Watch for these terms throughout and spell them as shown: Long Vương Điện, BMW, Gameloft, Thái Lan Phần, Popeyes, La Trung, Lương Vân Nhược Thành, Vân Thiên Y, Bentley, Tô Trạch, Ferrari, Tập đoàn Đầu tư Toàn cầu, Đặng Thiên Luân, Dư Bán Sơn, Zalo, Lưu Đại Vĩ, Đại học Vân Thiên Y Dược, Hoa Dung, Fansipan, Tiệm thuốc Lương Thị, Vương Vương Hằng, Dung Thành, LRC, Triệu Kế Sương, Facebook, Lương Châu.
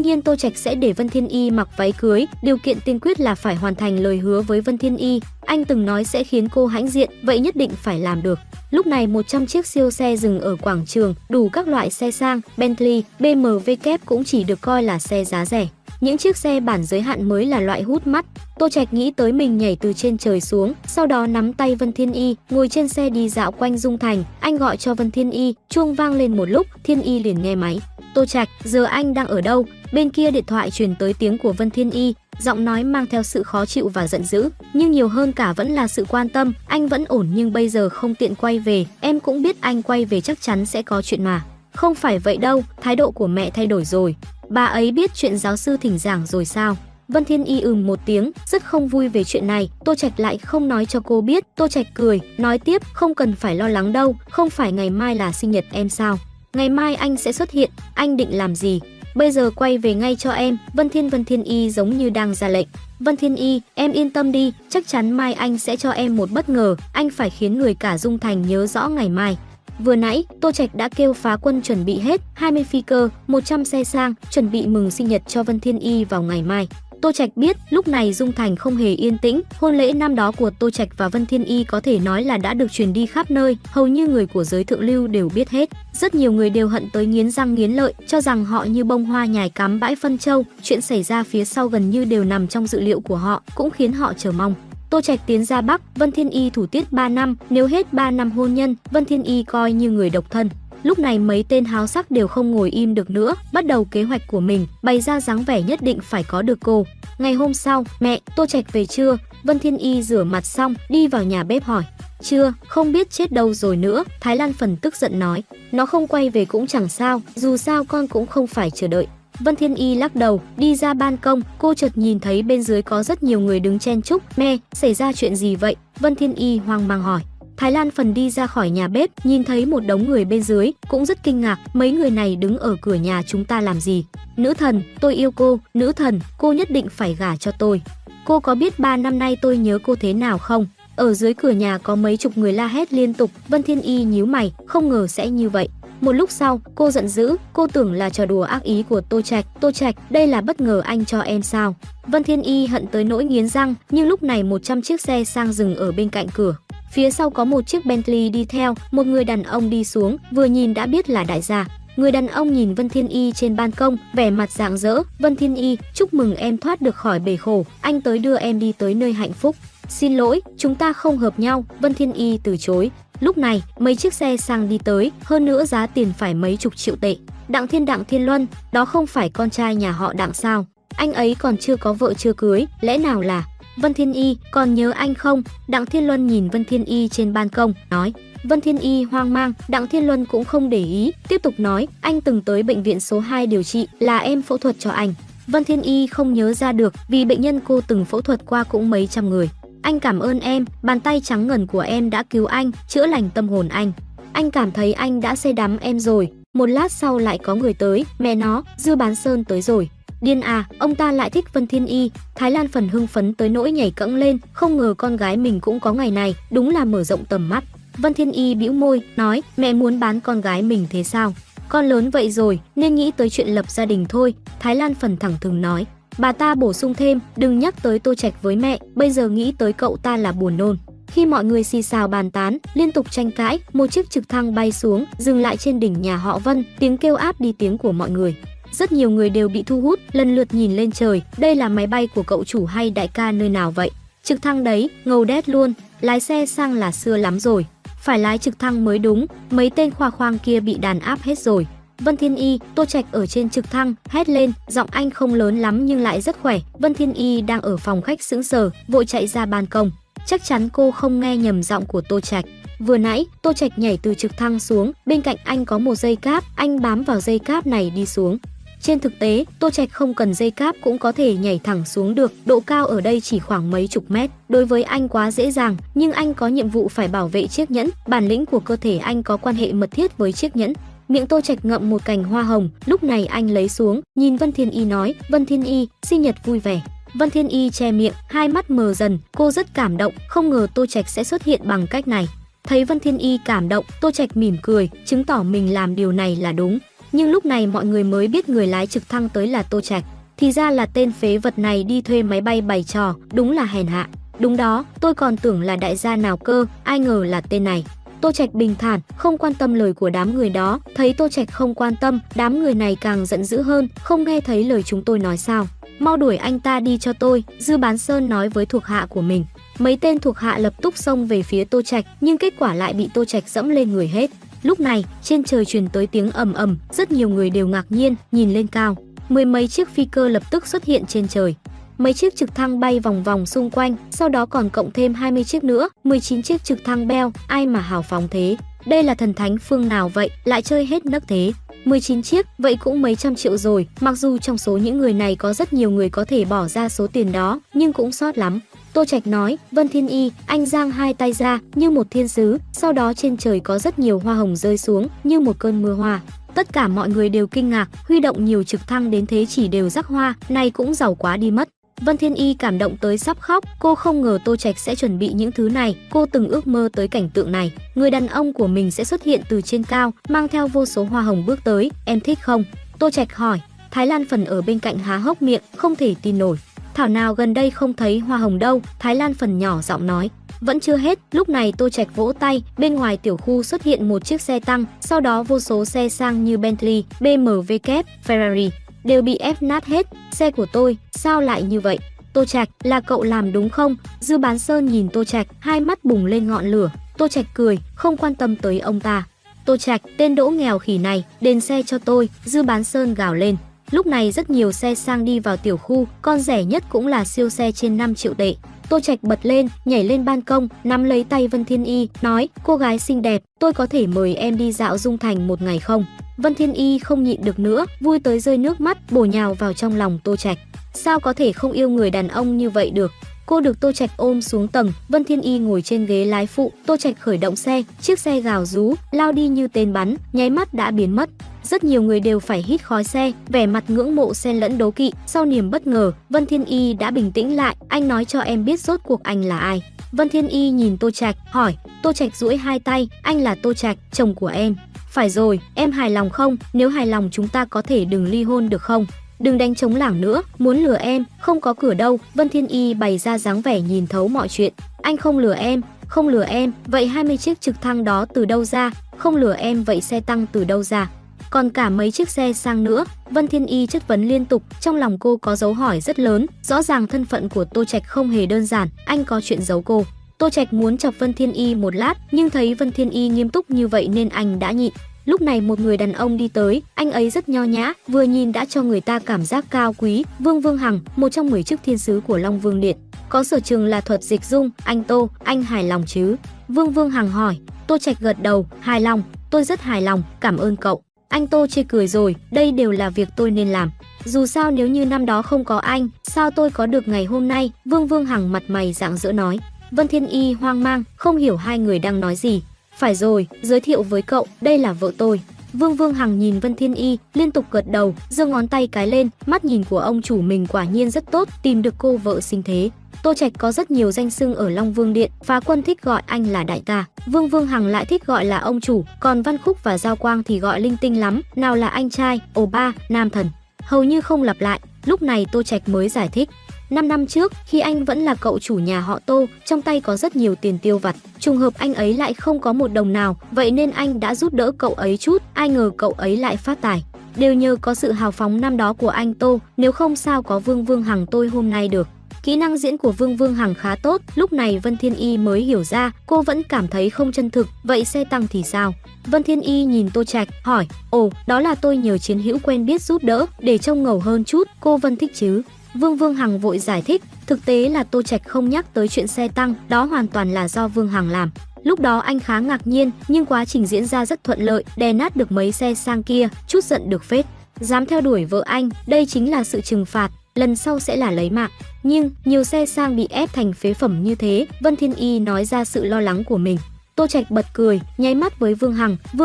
Đương nhiên Tô Trạch sẽ để Vân Thiên Y mặc váy cưới, điều kiện tiên quyết là phải hoàn thành lời hứa với Vân Thiên Y. Anh từng nói sẽ khiến cô hãnh diện, vậy nhất định phải làm được. Lúc này 100 chiếc siêu xe dừng ở quảng trường, đủ các loại xe sang, Bentley, BMW kép cũng chỉ được coi là xe giá rẻ. Những chiếc xe bản giới hạn mới là loại hút mắt. Tô Trạch nghĩ tới mình nhảy từ trên trời xuống, sau đó nắm tay Vân Thiên Y, ngồi trên xe đi dạo quanh Dung Thành. Anh gọi cho Vân Thiên Y, chuông vang lên một lúc, Thiên Y liền nghe máy. Tô Trạch, giờ anh đang ở đâu? Bên kia điện thoại truyền tới tiếng của Vân Thiên Y, giọng nói mang theo sự khó chịu và giận dữ, nhưng nhiều hơn cả vẫn là sự quan tâm. Anh vẫn ổn nhưng bây giờ không tiện quay về, em cũng biết anh quay về chắc chắn sẽ có chuyện mà. Không phải vậy đâu, thái độ của mẹ thay đổi rồi. Bà ấy biết chuyện giáo sư thỉnh giảng rồi sao? Vân Thiên Y một tiếng, rất không vui về chuyện này. Tô Trạch lại không nói cho cô biết. Tô Trạch cười, nói tiếp, không cần phải lo lắng đâu, không phải ngày mai là sinh nhật em sao? Ngày mai anh sẽ xuất hiện, anh định làm gì? Bây giờ quay về ngay cho em. Vân Thiên Y giống như đang ra lệnh. Vân Thiên Y, em yên tâm đi, chắc chắn mai anh sẽ cho em một bất ngờ, anh phải khiến người cả Dung Thành nhớ rõ ngày mai. Vừa nãy, Tô Trạch đã kêu phá quân chuẩn bị hết 20 phi cơ, 100 xe sang, chuẩn bị mừng sinh nhật cho Vân Thiên Y vào ngày mai. Tô Trạch biết, lúc này Dung Thành không hề yên tĩnh. Hôn lễ năm đó của Tô Trạch và Vân Thiên Y có thể nói là đã được truyền đi khắp nơi, hầu như người của giới thượng lưu đều biết hết. Rất nhiều người đều hận tới nghiến răng nghiến lợi, cho rằng họ như bông hoa nhài cắm bãi phân châu, chuyện xảy ra phía sau gần như đều nằm trong dự liệu của họ, cũng khiến họ chờ mong. Tô Trạch tiến ra Bắc, Vân Thiên Y thủ tiết 3 năm, nếu hết 3 năm hôn nhân, Vân Thiên Y coi như người độc thân. Lúc này mấy tên háo sắc đều không ngồi im được nữa, bắt đầu kế hoạch của mình, bày ra dáng vẻ nhất định phải có được cô. Ngày hôm sau, mẹ, Tô Trạch về chưa? Vân Thiên Y rửa mặt xong, đi vào nhà bếp hỏi. Chưa, không biết chết đâu rồi nữa, Thái Lan Phần tức giận nói. Nó không quay về cũng chẳng sao, dù sao con cũng không phải chờ đợi. Vân Thiên Y lắc đầu, đi ra ban công, cô chợt nhìn thấy bên dưới có rất nhiều người đứng chen chúc. Mẹ, xảy ra chuyện gì vậy? Vân Thiên Y hoang mang hỏi. Thái Lan Phần đi ra khỏi nhà bếp, nhìn thấy một đống người bên dưới, cũng rất kinh ngạc, mấy người này đứng ở cửa nhà chúng ta làm gì? Nữ thần, tôi yêu cô, nữ thần, cô nhất định phải gả cho tôi. Cô có biết 3 năm nay tôi nhớ cô thế nào không? Ở dưới cửa nhà có mấy chục người la hét liên tục, Vân Thiên Y nhíu mày, không ngờ sẽ như vậy. Một lúc sau, cô giận dữ, cô tưởng là trò đùa ác ý của Tô Trạch. Tô Trạch, đây là bất ngờ anh cho em sao? Vân Thiên Y hận tới nỗi nghiến răng, nhưng lúc này 100 chiếc xe sang dừng ở bên cạnh cửa. Phía sau có một chiếc Bentley đi theo, một người đàn ông đi xuống, vừa nhìn đã biết là đại gia. Người đàn ông nhìn Vân Thiên Y trên ban công, vẻ mặt rạng rỡ. Vân Thiên Y, chúc mừng em thoát được khỏi bể khổ, anh tới đưa em đi tới nơi hạnh phúc. Xin lỗi, chúng ta không hợp nhau, Vân Thiên Y từ chối. Lúc này, mấy chiếc xe sang đi tới, hơn nữa giá tiền phải mấy chục triệu tệ. Đặng Thiên Luân, đó không phải con trai nhà họ Đặng sao? Anh ấy còn chưa có vợ chưa cưới, lẽ nào là... Vân Thiên Y, còn nhớ anh không? Đặng Thiên Luân nhìn Vân Thiên Y trên ban công, nói. Vân Thiên Y hoang mang, Đặng Thiên Luân cũng không để ý, tiếp tục nói, anh từng tới bệnh viện số 2 điều trị, là em phẫu thuật cho anh. Vân Thiên Y không nhớ ra được, vì bệnh nhân cô từng phẫu thuật qua cũng mấy trăm người. Anh cảm ơn em, bàn tay trắng ngần của em đã cứu anh, chữa lành tâm hồn anh. Anh cảm thấy anh đã say đắm em rồi. Một lát sau lại có người tới, mẹ nó, Dư Bán Sơn tới rồi. Điên à, ông ta lại thích Vân Thiên Y. Thái Lan Phần hưng phấn tới nỗi nhảy cẫng lên, không ngờ con gái mình cũng có ngày này, đúng là mở rộng tầm mắt. Vân Thiên Y bĩu môi, nói, mẹ muốn bán con gái mình thế sao? Con lớn vậy rồi, nên nghĩ tới chuyện lập gia đình thôi, Thái Lan Phần thẳng thừng nói. Bà ta bổ sung thêm, đừng nhắc tới Tô Trạch với mẹ, bây giờ nghĩ tới cậu ta là buồn nôn. Khi mọi người xì xào bàn tán, liên tục tranh cãi, một chiếc trực thăng bay xuống, dừng lại trên đỉnh nhà họ Vân, tiếng kêu áp đi tiếng của mọi người. Rất nhiều người đều bị thu hút, lần lượt nhìn lên trời, đây là máy bay của cậu chủ hay đại ca nơi nào vậy? Trực thăng đấy, ngầu đét luôn, lái xe sang là xưa lắm rồi. Phải lái trực thăng mới đúng, mấy tên khoa khoang kia bị đàn áp hết rồi. Vân Thiên Y, Tô Trạch ở trên trực thăng, hét lên, giọng anh không lớn lắm nhưng lại rất khỏe. Vân Thiên Y đang ở phòng khách sững sờ, vội chạy ra ban công. Chắc chắn cô không nghe nhầm giọng của Tô Trạch. Vừa nãy, Tô Trạch nhảy từ trực thăng xuống, bên cạnh anh có một dây cáp, anh bám vào dây cáp này đi xuống. Trên thực tế, Tô Trạch không cần dây cáp cũng có thể nhảy thẳng xuống được, độ cao ở đây chỉ khoảng mấy chục mét. Đối với anh quá dễ dàng, nhưng anh có nhiệm vụ phải bảo vệ chiếc nhẫn, bản lĩnh của cơ thể anh có quan hệ mật thiết với chiếc nhẫn. Miệng Tô Trạch ngậm một cành hoa hồng, lúc này anh lấy xuống, nhìn Vân Thiên Y nói, Vân Thiên Y, sinh nhật vui vẻ. Vân Thiên Y che miệng, hai mắt mờ dần, cô rất cảm động, không ngờ Tô Trạch sẽ xuất hiện bằng cách này. Thấy Vân Thiên Y cảm động, Tô Trạch mỉm cười, chứng tỏ mình làm điều này là đúng. nhưng lúc này mọi người mới biết người lái trực thăng tới là Tô Trạch. Thì ra là tên phế vật này đi thuê máy bay bày trò, đúng là hèn hạ. Đúng đó, tôi còn tưởng là đại gia nào cơ, ai ngờ là tên này. Tô Trạch bình thản, không quan tâm lời của đám người đó. Thấy Tô Trạch không quan tâm, đám người này càng giận dữ hơn, không nghe thấy lời chúng tôi nói sao. Mau đuổi anh ta đi cho tôi, Dư Bán Sơn nói với thuộc hạ của mình. Mấy tên thuộc hạ lập tức xông về phía Tô Trạch, nhưng kết quả lại bị Tô Trạch dẫm lên người hết. Lúc này, trên trời truyền tới tiếng ầm ầm, rất nhiều người đều ngạc nhiên, nhìn lên cao. Mười mấy chiếc phi cơ lập tức xuất hiện trên trời. Mấy chiếc trực thăng bay vòng vòng xung quanh, sau đó còn cộng thêm 20 chiếc nữa, 19 chiếc trực thăng beo, ai mà hào phóng thế. Đây là thần thánh phương nào vậy, lại chơi hết nấc thế. 19 chiếc, vậy cũng mấy trăm triệu rồi, mặc dù trong số những người này có rất nhiều người có thể bỏ ra số tiền đó, nhưng cũng sót lắm. Tô Trạch nói, Vân Thiên Y, anh giang hai tay ra như một thiên sứ, sau đó trên trời có rất nhiều hoa hồng rơi xuống như một cơn mưa hoa. Tất cả mọi người đều kinh ngạc, huy động nhiều trực thăng đến thế chỉ đều rắc hoa, này cũng giàu quá đi mất. Vân Thiên Y cảm động tới sắp khóc, cô không ngờ Tô Trạch sẽ chuẩn bị những thứ này, cô từng ước mơ tới cảnh tượng này. Người đàn ông của mình sẽ xuất hiện từ trên cao, mang theo vô số hoa hồng bước tới, em thích không? Tô Trạch hỏi, Thái Lan Phần ở bên cạnh há hốc miệng, không thể tin nổi. Thảo nào gần đây không thấy hoa hồng đâu, Thái Lan Phần nhỏ giọng nói. Vẫn chưa hết, lúc này Tô Trạch vỗ tay, bên ngoài tiểu khu xuất hiện một chiếc xe tăng, sau đó vô số xe sang như Bentley, BMW, Ferrari đều bị ép nát hết. Xe của tôi, sao lại như vậy? Tô Trạch, là cậu làm đúng không? Dư Bán Sơn nhìn Tô Trạch, hai mắt bùng lên ngọn lửa. Tô Trạch cười, không quan tâm tới ông ta. Tô Trạch, tên đỗ nghèo khỉ này, đền xe cho tôi, Dư Bán Sơn gào lên. Lúc này rất nhiều xe sang đi vào tiểu khu, con rẻ nhất cũng là siêu xe trên 5 triệu tệ. Tô Trạch bật lên, nhảy lên ban công, nắm lấy tay Vân Thiên Y, nói, cô gái xinh đẹp, tôi có thể mời em đi dạo Dung Thành một ngày không? Vân Thiên Y không nhịn được nữa, vui tới rơi nước mắt, bổ nhào vào trong lòng Tô Trạch. Sao có thể không yêu người đàn ông như vậy được? Cô được Tô Trạch ôm xuống tầng, Vân Thiên Y ngồi trên ghế lái phụ, Tô Trạch khởi động xe, chiếc xe gào rú, lao đi như tên bắn, nháy mắt đã biến mất. Rất nhiều người đều phải hít khói xe, vẻ mặt ngưỡng mộ xen lẫn đố kỵ. Sau niềm bất ngờ, Vân Thiên Y đã bình tĩnh lại, anh nói cho em biết rốt cuộc anh là ai. Vân Thiên Y nhìn Tô Trạch, hỏi, Tô Trạch duỗi hai tay, anh là Tô Trạch, chồng của em. Phải rồi, em hài lòng không? Nếu hài lòng chúng ta có thể đừng ly hôn được không? Đừng đánh trống lảng nữa, muốn lừa em, không có cửa đâu. Vân Thiên Y bày ra dáng vẻ nhìn thấu mọi chuyện. Anh không lừa em, không lừa em, vậy 20 chiếc trực thăng đó từ đâu ra? Không lừa em, vậy xe tăng từ đâu ra? Còn cả mấy chiếc xe sang nữa. Vân Thiên Y chất vấn liên tục, trong lòng cô có dấu hỏi rất lớn, rõ ràng thân phận của Tô Trạch không hề đơn giản, anh có chuyện giấu cô. Tô Trạch muốn chọc Vân Thiên Y một lát, nhưng thấy Vân Thiên Y nghiêm túc như vậy nên anh đã nhịn. Lúc này một người đàn ông đi tới, anh ấy rất nho nhã, vừa nhìn đã cho người ta cảm giác cao quý, Vương Vương Hằng, một trong 10 chức thiên sứ của Long Vương Điện. Có sở trường là thuật dịch dung, anh Tô, anh hài lòng chứ? Vương Vương Hằng hỏi, Tô Trạch gật đầu, hài lòng, tôi rất hài lòng, cảm ơn cậu. Anh Tô chê cười rồi, đây đều là việc tôi nên làm. Dù sao nếu như năm đó không có anh, sao tôi có được ngày hôm nay? Vương Vương Hằng mặt mày rạng rỡ nói. Vân Thiên Y hoang mang, không hiểu hai người đang nói gì. Phải rồi, giới thiệu với cậu, đây là vợ tôi. Vương Vương Hằng nhìn Vân Thiên Y, liên tục gật đầu, giơ ngón tay cái lên, mắt nhìn của ông chủ mình quả nhiên rất tốt, tìm được cô vợ xinh thế. Tô Trạch có rất nhiều danh xưng ở Long Vương Điện, Phá Quân thích gọi anh là đại ca, Vương Vương Hằng lại thích gọi là ông chủ, còn Văn Khúc và Giao Quang thì gọi linh tinh lắm, nào là anh trai, ồ ba, nam thần, hầu như không lặp lại. Lúc này Tô Trạch mới giải thích. 5 năm trước, khi anh vẫn là cậu chủ nhà họ Tô, trong tay có rất nhiều tiền tiêu vặt. Trùng hợp anh ấy lại không có một đồng nào, vậy nên anh đã giúp đỡ cậu ấy chút, ai ngờ cậu ấy lại phát tài. Đều nhờ có sự hào phóng năm đó của anh Tô, nếu không sao có Vương Vương Hằng tôi hôm nay được. Kỹ năng diễn của Vương Vương Hằng khá tốt, lúc này Vân Thiên Y mới hiểu ra, cô vẫn cảm thấy không chân thực, vậy xe tăng thì sao? Vân Thiên Y nhìn Tô Trạch, hỏi, ồ, đó là tôi nhờ chiến hữu quen biết giúp đỡ, để trông ngầu hơn chút, cô Vân thích chứ? Vương Vương Hằng vội giải thích, thực tế là Tô Trạch không nhắc tới chuyện xe tăng, đó hoàn toàn là do Vương Hằng làm. Lúc đó anh khá ngạc nhiên, nhưng quá trình diễn ra rất thuận lợi, đè nát được mấy xe sang kia, chút giận được phết. Dám theo đuổi vợ anh, đây chính là sự trừng phạt, lần sau sẽ là lấy mạng. Nhưng nhiều xe sang bị ép thành phế phẩm như thế, Vân Thiên Y nói ra sự lo lắng của mình. Tô Trạch bật cười, nháy mắt với Vương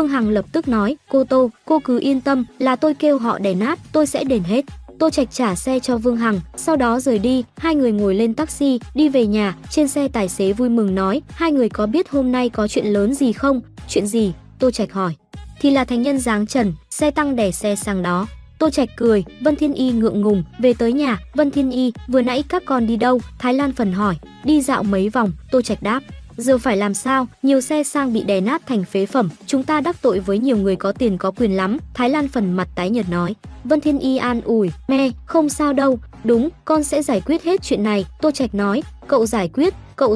Hằng lập tức nói, cô Tô, cô cứ yên tâm, là tôi kêu họ đè nát, tôi sẽ đền hết. Tô Trạch trả xe cho Vương Hằng, sau đó rời đi, hai người ngồi lên taxi, đi về nhà, trên xe tài xế vui mừng nói, hai người có biết hôm nay có chuyện lớn gì không? Chuyện gì? Tô Trạch hỏi. thì là thánh nhân dáng trần, xe tăng đẻ xe sang đó. Tô Trạch cười, Vân Thiên Y ngượng ngùng. Về tới nhà, Vân Thiên Y, vừa nãy các con đi đâu? Thái Lan Phần hỏi. Đi dạo mấy vòng, Tô Trạch đáp. Giờ phải làm sao, nhiều xe sang bị đè nát thành phế phẩm, chúng ta đắc tội với nhiều người có tiền có quyền lắm, Thái Lan Phần mặt tái nhợt nói. Vân Thiên Y an ủi, mẹ, không sao đâu, đúng, con sẽ giải quyết hết chuyện này, Tô Trạch nói. Cậu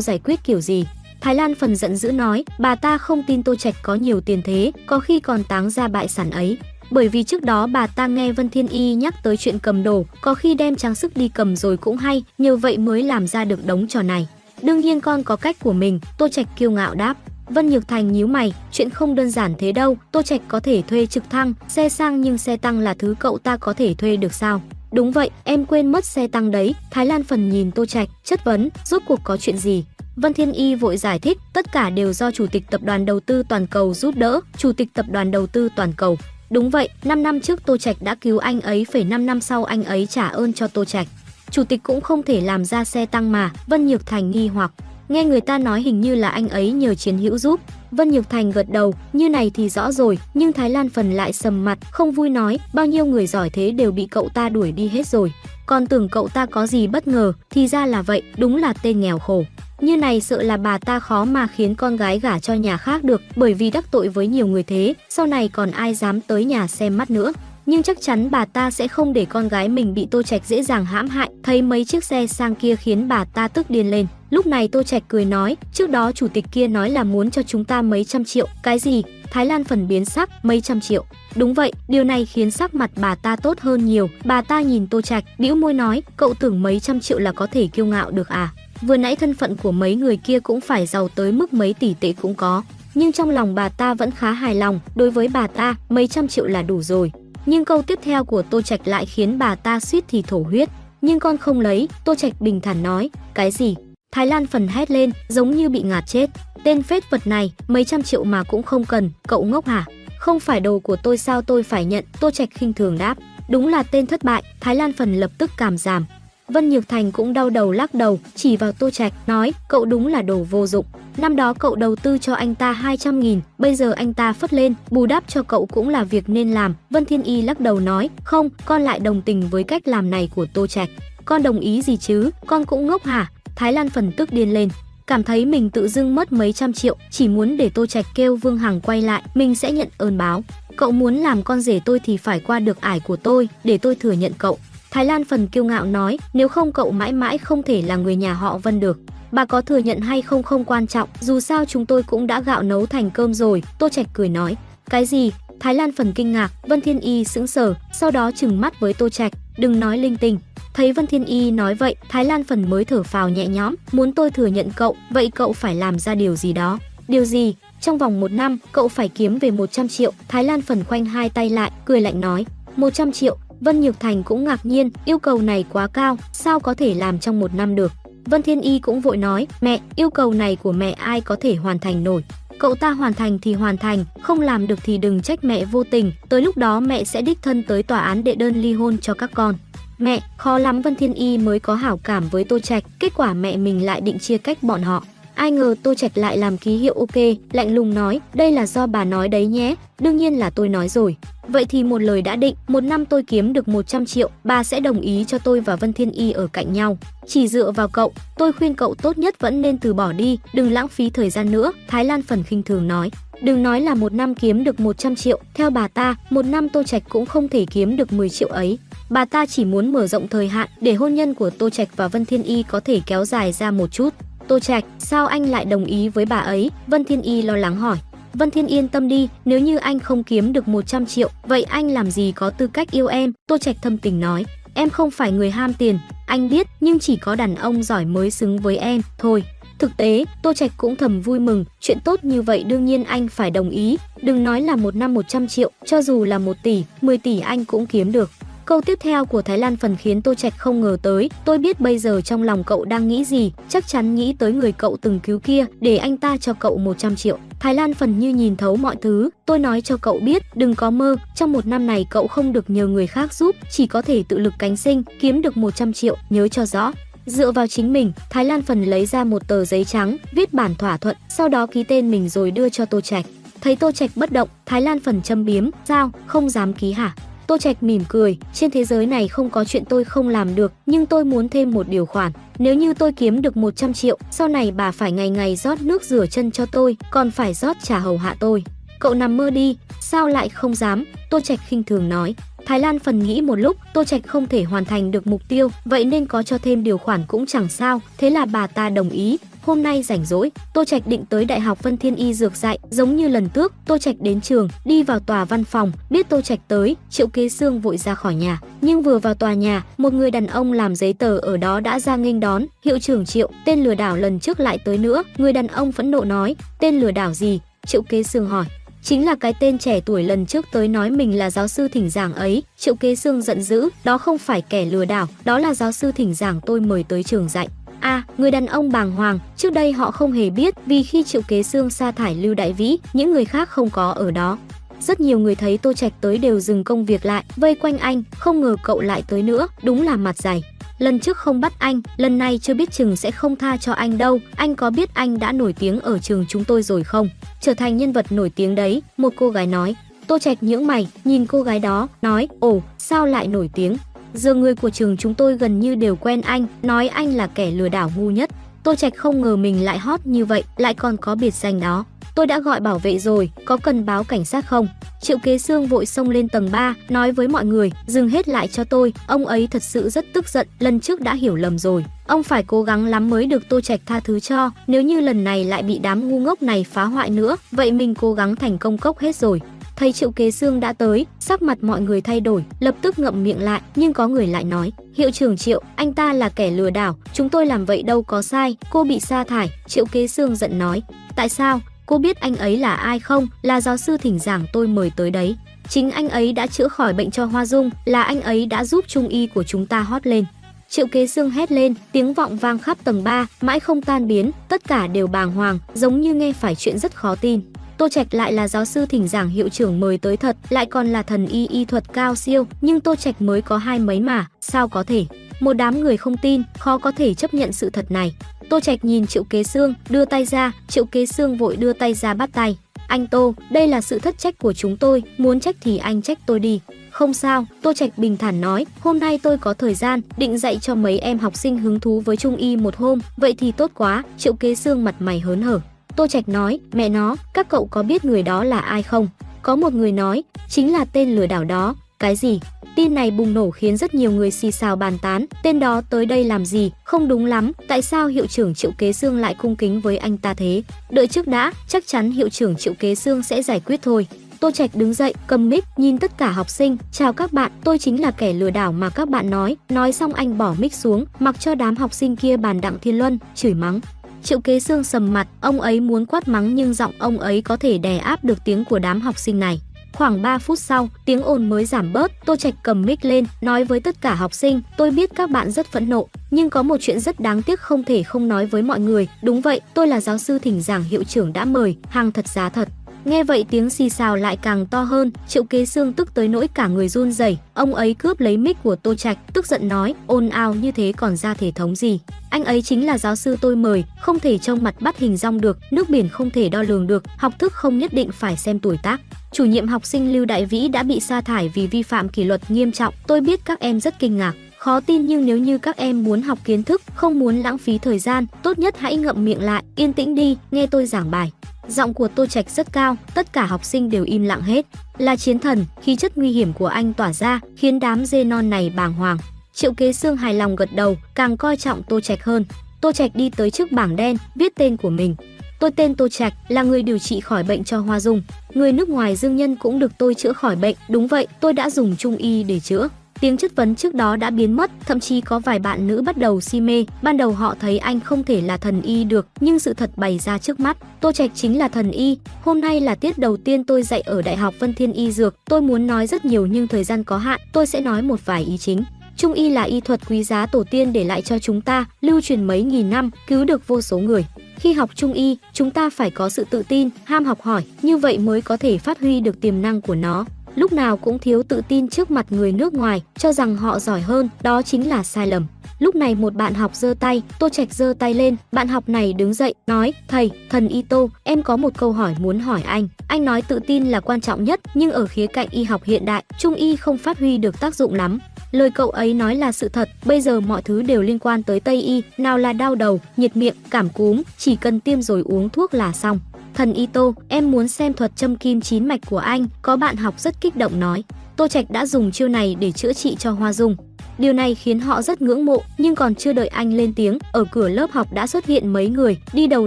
giải quyết kiểu gì? Thái Lan Phần giận dữ nói, bà ta không tin Tô Trạch có nhiều tiền thế, có khi còn táng ra bại sản ấy. Bởi vì trước đó bà ta nghe Vân Thiên Y nhắc tới chuyện cầm đồ, có khi đem trang sức đi cầm rồi cũng hay, nhờ vậy mới làm ra được đống trò này. Đương nhiên con có cách của mình, Tô Trạch kiêu ngạo đáp. Vân Nhược Thành nhíu mày, chuyện không đơn giản thế đâu, Tô Trạch có thể thuê trực thăng, xe sang nhưng xe tăng là thứ cậu ta có thể thuê được sao? Đúng vậy, em quên mất xe tăng đấy, Thái Lan Phần nhìn Tô Trạch, chất vấn, rốt cuộc có chuyện gì? Vân Thiên Y vội giải thích, tất cả đều do Chủ tịch Tập đoàn Đầu tư Toàn cầu giúp đỡ, Chủ tịch Tập đoàn Đầu tư Toàn cầu. Đúng vậy, 5 năm trước Tô Trạch đã cứu anh ấy, phải 5 năm sau anh ấy trả ơn cho Tô Trạch. Chủ tịch cũng không thể làm ra xe tăng mà, Vân Nhược Thành nghi hoặc. Nghe người ta nói hình như là anh ấy nhờ chiến hữu giúp. Vân Nhược Thành gật đầu, như này thì rõ rồi, nhưng Thái Lan Phần lại sầm mặt, không vui nói, bao nhiêu người giỏi thế đều bị cậu ta đuổi đi hết rồi. Còn tưởng cậu ta có gì bất ngờ, thì ra là vậy, đúng là tên nghèo khổ. Như này sợ là bà ta khó mà khiến con gái gả cho nhà khác được, bởi vì đắc tội với nhiều người thế, sau này còn ai dám tới nhà xem mắt nữa. Nhưng chắc chắn bà ta sẽ không để con gái mình bị Tô Trạch dễ dàng hãm hại, thấy mấy chiếc xe sang kia khiến bà ta tức điên lên. Lúc này Tô Trạch cười nói, trước đó chủ tịch kia nói là muốn cho chúng ta mấy trăm triệu. Cái gì? Thái Lan Phần biến sắc, mấy trăm triệu. Đúng vậy, điều này khiến sắc mặt bà ta tốt hơn nhiều, bà ta nhìn Tô Trạch, bĩu môi nói, cậu tưởng mấy trăm triệu là có thể kiêu ngạo được à? Vừa nãy thân phận của mấy người kia cũng phải giàu tới mức mấy tỷ tệ cũng có. Nhưng trong lòng bà ta vẫn khá hài lòng, đối với bà ta, mấy trăm triệu là đủ rồi. Nhưng câu tiếp theo của Tô Trạch lại khiến bà ta suýt thì thổ huyết. Nhưng con không lấy, Tô Trạch bình thản nói. Cái gì? Thái Lan Phần hét lên, giống như bị ngạt chết. Tên phết vật này, mấy trăm triệu mà cũng không cần, cậu ngốc hả? Không phải đồ của tôi sao tôi phải nhận, Tô Trạch khinh thường đáp. Đúng là tên thất bại, Thái Lan Phần lập tức cảm giảm. Vân Nhược Thành cũng đau đầu lắc đầu, chỉ vào Tô Trạch, nói, cậu đúng là đồ vô dụng. Năm đó cậu đầu tư cho anh ta 200.000, bây giờ anh ta phất lên, bù đắp cho cậu cũng là việc nên làm. Vân Thiên Y lắc đầu nói, không, con lại đồng tình với cách làm này của Tô Trạch. Con đồng ý gì chứ, con cũng ngốc hả? Thái Lan Phần tức điên lên, cảm thấy mình tự dưng mất mấy trăm triệu, chỉ muốn để Tô Trạch kêu Vương Hằng quay lại, mình sẽ nhận ơn báo. Cậu muốn làm con rể tôi thì phải qua được ải của tôi, để tôi thừa nhận cậu. Thái Lan Phần kiêu ngạo nói, nếu không cậu mãi mãi không thể là người nhà họ Vân được. Bà có thừa nhận hay không không quan trọng, dù sao chúng tôi cũng đã gạo nấu thành cơm rồi, Tô Trạch cười nói. Cái gì? Thái Lan Phần kinh ngạc, Vân Thiên Y sững sờ, sau đó trừng mắt với Tô Trạch, đừng nói linh tinh. Thấy Vân Thiên Y nói vậy, Thái Lan Phần mới thở phào nhẹ nhõm, muốn tôi thừa nhận cậu, vậy cậu phải làm ra điều gì đó. Điều gì? Trong vòng 1 năm, cậu phải kiếm về 100 triệu, Thái Lan Phần khoanh hai tay lại, cười lạnh nói. 100 triệu? Vân Nhược Thành cũng ngạc nhiên, yêu cầu này quá cao, sao có thể làm trong 1 năm được. Vân Thiên Y cũng vội nói, mẹ, yêu cầu này của mẹ ai có thể hoàn thành nổi. Cậu ta hoàn thành thì hoàn thành, không làm được thì đừng trách mẹ vô tình, tới lúc đó mẹ sẽ đích thân tới tòa án đệ đơn ly hôn cho các con. Mẹ, khó lắm Vân Thiên Y mới có hảo cảm với Tô Trạch, kết quả mẹ mình lại định chia cách bọn họ. Ai ngờ Tô Trạch lại làm ký hiệu ok, lạnh lùng nói, đây là do bà nói đấy nhé, đương nhiên là tôi nói rồi. Vậy thì một lời đã định, 1 năm tôi kiếm được 100 triệu, bà sẽ đồng ý cho tôi và Vân Thiên Y ở cạnh nhau. Chỉ dựa vào cậu, tôi khuyên cậu tốt nhất vẫn nên từ bỏ đi, đừng lãng phí thời gian nữa, Thái Lan Phần khinh thường nói. Đừng nói là 1 năm kiếm được 100 triệu, theo bà ta, 1 năm Tô Trạch cũng không thể kiếm được 10 triệu ấy. Bà ta chỉ muốn mở rộng thời hạn để hôn nhân của Tô Trạch và Vân Thiên Y có thể kéo dài ra một chút. Tô Trạch, sao anh lại đồng ý với bà ấy? Vân Thiên Y lo lắng hỏi. Vân Thiên yên tâm đi, nếu như anh không kiếm được 100 triệu, vậy anh làm gì có tư cách yêu em? Tô Trạch thâm tình nói, em không phải người ham tiền, anh biết, nhưng chỉ có đàn ông giỏi mới xứng với em, thôi. Thực tế, Tô Trạch cũng thầm vui mừng, chuyện tốt như vậy đương nhiên anh phải đồng ý, đừng nói là 1 năm 100 triệu, cho dù là 1 tỷ, 10 tỷ anh cũng kiếm được. Câu tiếp theo của Thái Lan Phần khiến Tô Trạch không ngờ tới, tôi biết bây giờ trong lòng cậu đang nghĩ gì, chắc chắn nghĩ tới người cậu từng cứu kia, để anh ta cho cậu 100 triệu. Thái Lan Phần như nhìn thấu mọi thứ, tôi nói cho cậu biết, đừng có mơ, trong 1 năm này cậu không được nhờ người khác giúp, chỉ có thể tự lực cánh sinh, kiếm được 100 triệu, nhớ cho rõ. Dựa vào chính mình, Thái Lan Phần lấy ra một tờ giấy trắng, viết bản thỏa thuận, sau đó ký tên mình rồi đưa cho Tô Trạch. Thấy Tô Trạch bất động, Thái Lan Phần châm biếm, sao, không dám ký hả? Tô Trạch mỉm cười, trên thế giới này không có chuyện tôi không làm được, nhưng tôi muốn thêm một điều khoản. Nếu như tôi kiếm được 100 triệu, sau này bà phải ngày ngày rót nước rửa chân cho tôi, còn phải rót trà hầu hạ tôi. Cậu nằm mơ đi, sao lại không dám? Tô Trạch khinh thường nói. Thái Lan Phần nghĩ một lúc, Tô Trạch không thể hoàn thành được mục tiêu, vậy nên có cho thêm điều khoản cũng chẳng sao, thế là bà ta đồng ý. Hôm nay rảnh rỗi, Tô Trạch định tới Đại học Vân Thiên Y Dược dạy. Giống như lần trước, Tô Trạch đến trường, đi vào tòa văn phòng, biết Tô Trạch tới, Triệu Kế Sương vội ra khỏi nhà. Nhưng vừa vào tòa nhà, một người đàn ông làm giấy tờ ở đó đã ra nghênh đón. Hiệu trưởng Triệu, tên lừa đảo lần trước lại tới nữa. Người đàn ông phẫn nộ nói, tên lừa đảo gì? Triệu Kế Sương hỏi. Chính là cái tên trẻ tuổi lần trước tới nói mình là giáo sư thỉnh giảng ấy. Triệu Kế Sương giận dữ, đó không phải kẻ lừa đảo, đó là giáo sư thỉnh giảng tôi mời tới trường dạy. À, người đàn ông bàng hoàng, trước đây họ không hề biết vì khi Triệu Kế Sương sa thải Lưu Đại Vĩ, những người khác không có ở đó. Rất nhiều người thấy Tô Trạch tới đều dừng công việc lại, vây quanh anh, không ngờ cậu lại tới nữa, đúng là mặt dày. Lần trước không bắt anh, lần này chưa biết chừng sẽ không tha cho anh đâu, anh có biết anh đã nổi tiếng ở trường chúng tôi rồi không? Trở thành nhân vật nổi tiếng đấy, một cô gái nói. Tô Trạch nhướng mày, nhìn cô gái đó, nói, ồ, sao lại nổi tiếng? Giờ người của trường chúng tôi gần như đều quen anh, nói anh là kẻ lừa đảo ngu nhất. Tô Trạch không ngờ mình lại hot như vậy, lại còn có biệt danh đó. Tôi đã gọi bảo vệ rồi, có cần báo cảnh sát không? Triệu Kế Sương vội xông lên tầng 3, nói với mọi người, dừng hết lại cho tôi, ông ấy thật sự rất tức giận, lần trước đã hiểu lầm rồi. Ông phải cố gắng lắm mới được Tô Trạch tha thứ cho, nếu như lần này lại bị đám ngu ngốc này phá hoại nữa, vậy mình cố gắng thành công cốc hết rồi. Thấy Triệu Kế Sương đã tới, sắc mặt mọi người thay đổi, lập tức ngậm miệng lại, nhưng có người lại nói, hiệu trưởng Triệu, anh ta là kẻ lừa đảo, chúng tôi làm vậy đâu có sai, cô bị sa thải. Triệu Kế Sương giận nói, tại sao? Cô biết anh ấy là ai không? Là giáo sư thỉnh giảng tôi mời tới đấy. Chính anh ấy đã chữa khỏi bệnh cho Hoa Dung, là anh ấy đã giúp trung y của chúng ta hót lên. Triệu Kế Sương hét lên, tiếng vọng vang khắp tầng 3, mãi không tan biến, tất cả đều bàng hoàng, giống như nghe phải chuyện rất khó tin. Tô Trạch lại là giáo sư thỉnh giảng hiệu trưởng mời tới thật, lại còn là thần y y thuật cao siêu, nhưng Tô Trạch mới có hai mấy mà, sao có thể? Một đám người không tin, khó có thể chấp nhận sự thật này. Tô Trạch nhìn Triệu Kế Sương, đưa tay ra, Triệu Kế Sương vội đưa tay ra bắt tay. Anh Tô, đây là sự thất trách của chúng tôi, muốn trách thì anh trách tôi đi. Không sao, Tô Trạch bình thản nói, hôm nay tôi có thời gian, định dạy cho mấy em học sinh hứng thú với trung y một hôm, vậy thì tốt quá. Triệu Kế Sương mặt mày hớn hở. Tô Trạch nói, mẹ nó, các cậu có biết người đó là ai không? Có một người nói, chính là tên lừa đảo đó. Cái gì? Tin này bùng nổ khiến rất nhiều người xì xào bàn tán, tên đó tới đây làm gì, không đúng lắm, tại sao hiệu trưởng Triệu Kế Sương lại cung kính với anh ta thế? Đợi trước đã, chắc chắn hiệu trưởng Triệu Kế Sương sẽ giải quyết thôi. Tô Trạch đứng dậy, cầm mic, nhìn tất cả học sinh, chào các bạn, tôi chính là kẻ lừa đảo mà các bạn nói xong anh bỏ mic xuống, mặc cho đám học sinh kia bàn Đặng Thiên Luân, chửi mắng. Triệu Kế Sương sầm mặt, ông ấy muốn quát mắng nhưng giọng ông ấy có thể đè áp được tiếng của đám học sinh này. Khoảng 3 phút sau, tiếng ồn mới giảm bớt, Tô Trạch cầm mic lên, nói với tất cả học sinh, tôi biết các bạn rất phẫn nộ, nhưng có một chuyện rất đáng tiếc không thể không nói với mọi người, đúng vậy, tôi là giáo sư thỉnh giảng hiệu trưởng đã mời, hàng thật giá thật. Nghe vậy tiếng xì xào lại càng to hơn, Triệu Kế Sương tức tới nỗi cả người run rẩy, ông ấy cướp lấy mic của Tô Trạch, tức giận nói, ồn ào như thế còn ra thể thống gì. Anh ấy chính là giáo sư tôi mời, không thể trông mặt bắt hình dong được, nước biển không thể đo lường được, học thức không nhất định phải xem tuổi tác. Chủ nhiệm học sinh Lưu Đại Vĩ đã bị sa thải vì vi phạm kỷ luật nghiêm trọng, tôi biết các em rất kinh ngạc. Khó tin nhưng nếu như các em muốn học kiến thức, không muốn lãng phí thời gian, tốt nhất hãy ngậm miệng lại, yên tĩnh đi, nghe tôi giảng bài. Giọng của Tô Trạch rất cao, tất cả học sinh đều im lặng hết. Là chiến thần, khí chất nguy hiểm của anh tỏa ra, khiến đám dê non này bàng hoàng. Triệu Kế Sương hài lòng gật đầu, càng coi trọng Tô Trạch hơn. Tô Trạch đi tới trước bảng đen, viết tên của mình. Tôi tên Tô Trạch, là người điều trị khỏi bệnh cho Hoa Dung. Người nước ngoài dương nhân cũng được tôi chữa khỏi bệnh, đúng vậy, tôi đã dùng trung y để chữa. Tiếng chất vấn trước đó đã biến mất, thậm chí có vài bạn nữ bắt đầu si mê, ban đầu họ thấy anh không thể là thần y được, nhưng sự thật bày ra trước mắt, Tô Trạch chính là thần y. Hôm nay là tiết đầu tiên tôi dạy ở Đại học Vân Thiên Y Dược, tôi muốn nói rất nhiều nhưng thời gian có hạn, tôi sẽ nói một vài ý chính. Trung y là y thuật quý giá tổ tiên để lại cho chúng ta, lưu truyền mấy nghìn năm, cứu được vô số người. Khi học trung y, chúng ta phải có sự tự tin, ham học hỏi, như vậy mới có thể phát huy được tiềm năng của nó. Lúc nào cũng thiếu tự tin trước mặt người nước ngoài, cho rằng họ giỏi hơn, đó chính là sai lầm. Lúc này một bạn học giơ tay, Tô Trạch giơ tay lên, bạn học này đứng dậy, nói: "Thầy, Thần Y Tô, em có một câu hỏi muốn hỏi anh." Anh nói tự tin là quan trọng nhất, nhưng ở khía cạnh y học hiện đại, Trung Y không phát huy được tác dụng lắm. Lời cậu ấy nói là sự thật, bây giờ mọi thứ đều liên quan tới Tây Y, nào là đau đầu, nhiệt miệng, cảm cúm, chỉ cần tiêm rồi uống thuốc là xong. "Thần Y Tô, em muốn xem thuật châm kim 9 mạch của anh." Có bạn học rất kích động nói. Tô Trạch đã dùng chiêu này để chữa trị cho Hoa Dung. Điều này khiến họ rất ngưỡng mộ, nhưng còn chưa đợi anh lên tiếng, ở cửa lớp học đã xuất hiện mấy người, đi đầu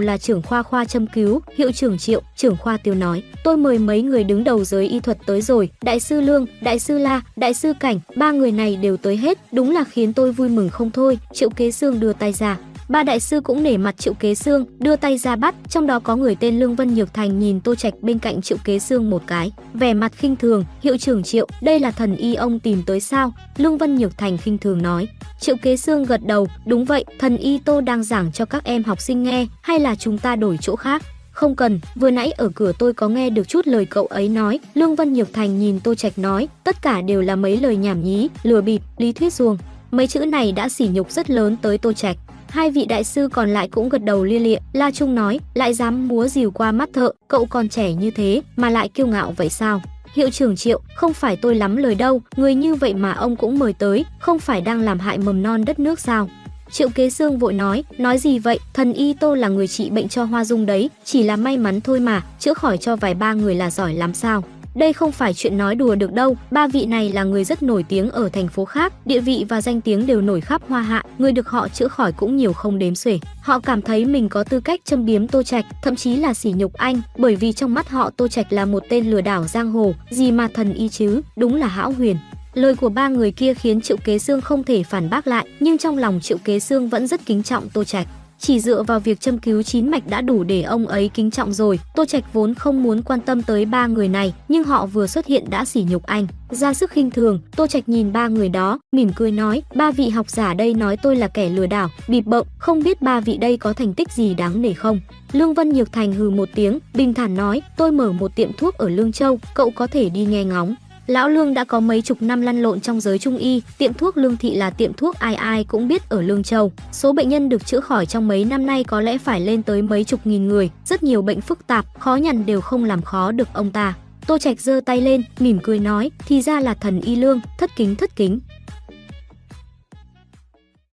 là trưởng khoa khoa châm cứu, hiệu trưởng Triệu, trưởng khoa Tiêu nói: "Tôi mời mấy người đứng đầu giới y thuật tới rồi, đại sư Lương, đại sư La, đại sư Cảnh, ba người này đều tới hết, đúng là khiến tôi vui mừng không thôi." Triệu Kế Sương đưa tay ra. Ba đại sư cũng nể mặt Triệu Kế Sương, đưa tay ra bắt, trong đó có người tên Lương Vân Nhược Thành nhìn Tô Trạch bên cạnh Triệu Kế Sương một cái, vẻ mặt khinh thường. "Hiệu trưởng Triệu, đây là Thần Y ông tìm tới sao?" Lương Vân Nhược Thành khinh thường nói. Triệu Kế Sương gật đầu, "Đúng vậy, Thần Y Tô đang giảng cho các em học sinh nghe, hay là chúng ta đổi chỗ khác?" "Không cần, vừa nãy ở cửa tôi có nghe được chút lời cậu ấy nói." Lương Vân Nhược Thành nhìn Tô Trạch nói, "Tất cả đều là mấy lời nhảm nhí, lừa bịp, lý thuyết suông." Mấy chữ này đã sỉ nhục rất lớn tới Tô Trạch. Hai vị đại sư còn lại cũng gật đầu lia lịa. La Trung nói, "Lại dám múa rìu qua mắt thợ, cậu còn trẻ như thế mà lại kiêu ngạo vậy sao?" Hiệu trưởng Triệu, "Không phải tôi lắm lời đâu, người như vậy mà ông cũng mời tới, không phải đang làm hại mầm non đất nước sao?" Triệu Kế Sương vội nói, "Nói gì vậy, Thần Y Tô là người trị bệnh cho Hoa Dung đấy, chỉ là may mắn thôi mà, chữa khỏi cho vài ba người là giỏi lắm sao? Đây không phải chuyện nói đùa được đâu, ba vị này là người rất nổi tiếng ở thành phố khác, địa vị và danh tiếng đều nổi khắp Hoa Hạ, người được họ chữa khỏi cũng nhiều không đếm xuể." Họ cảm thấy mình có tư cách châm biếm Tô Trạch, thậm chí là sỉ nhục anh, bởi vì trong mắt họ Tô Trạch là một tên lừa đảo giang hồ, gì mà Thần Y chứ, đúng là hão huyền. Lời của ba người kia khiến Triệu Kế Sương không thể phản bác lại, nhưng trong lòng Triệu Kế Sương vẫn rất kính trọng Tô Trạch. Chỉ dựa vào việc châm cứu 9 mạch đã đủ để ông ấy kính trọng rồi. Tô Trạch vốn không muốn quan tâm tới ba người này, nhưng họ vừa xuất hiện đã sỉ nhục anh, ra sức khinh thường. Tô Trạch nhìn ba người đó, mỉm cười nói, "Ba vị học giả đây nói tôi là kẻ lừa đảo, bịp bợm, không biết ba vị đây có thành tích gì đáng nể không?" Lương Vân Nhược Thành hừ một tiếng, bình thản nói, "Tôi mở một tiệm thuốc ở Lương Châu, cậu có thể đi nghe ngóng." Lão Lương đã có mấy chục năm lăn lộn trong giới Trung Y, tiệm thuốc Lương Thị là tiệm thuốc ai ai cũng biết ở Lương Châu. Số bệnh nhân được chữa khỏi trong mấy năm nay có lẽ phải lên tới mấy chục nghìn người, rất nhiều bệnh phức tạp, khó nhằn đều không làm khó được ông ta. Tô Trạch giơ tay lên, mỉm cười nói, "Thì ra là Thần Y Lương, thất kính thất kính."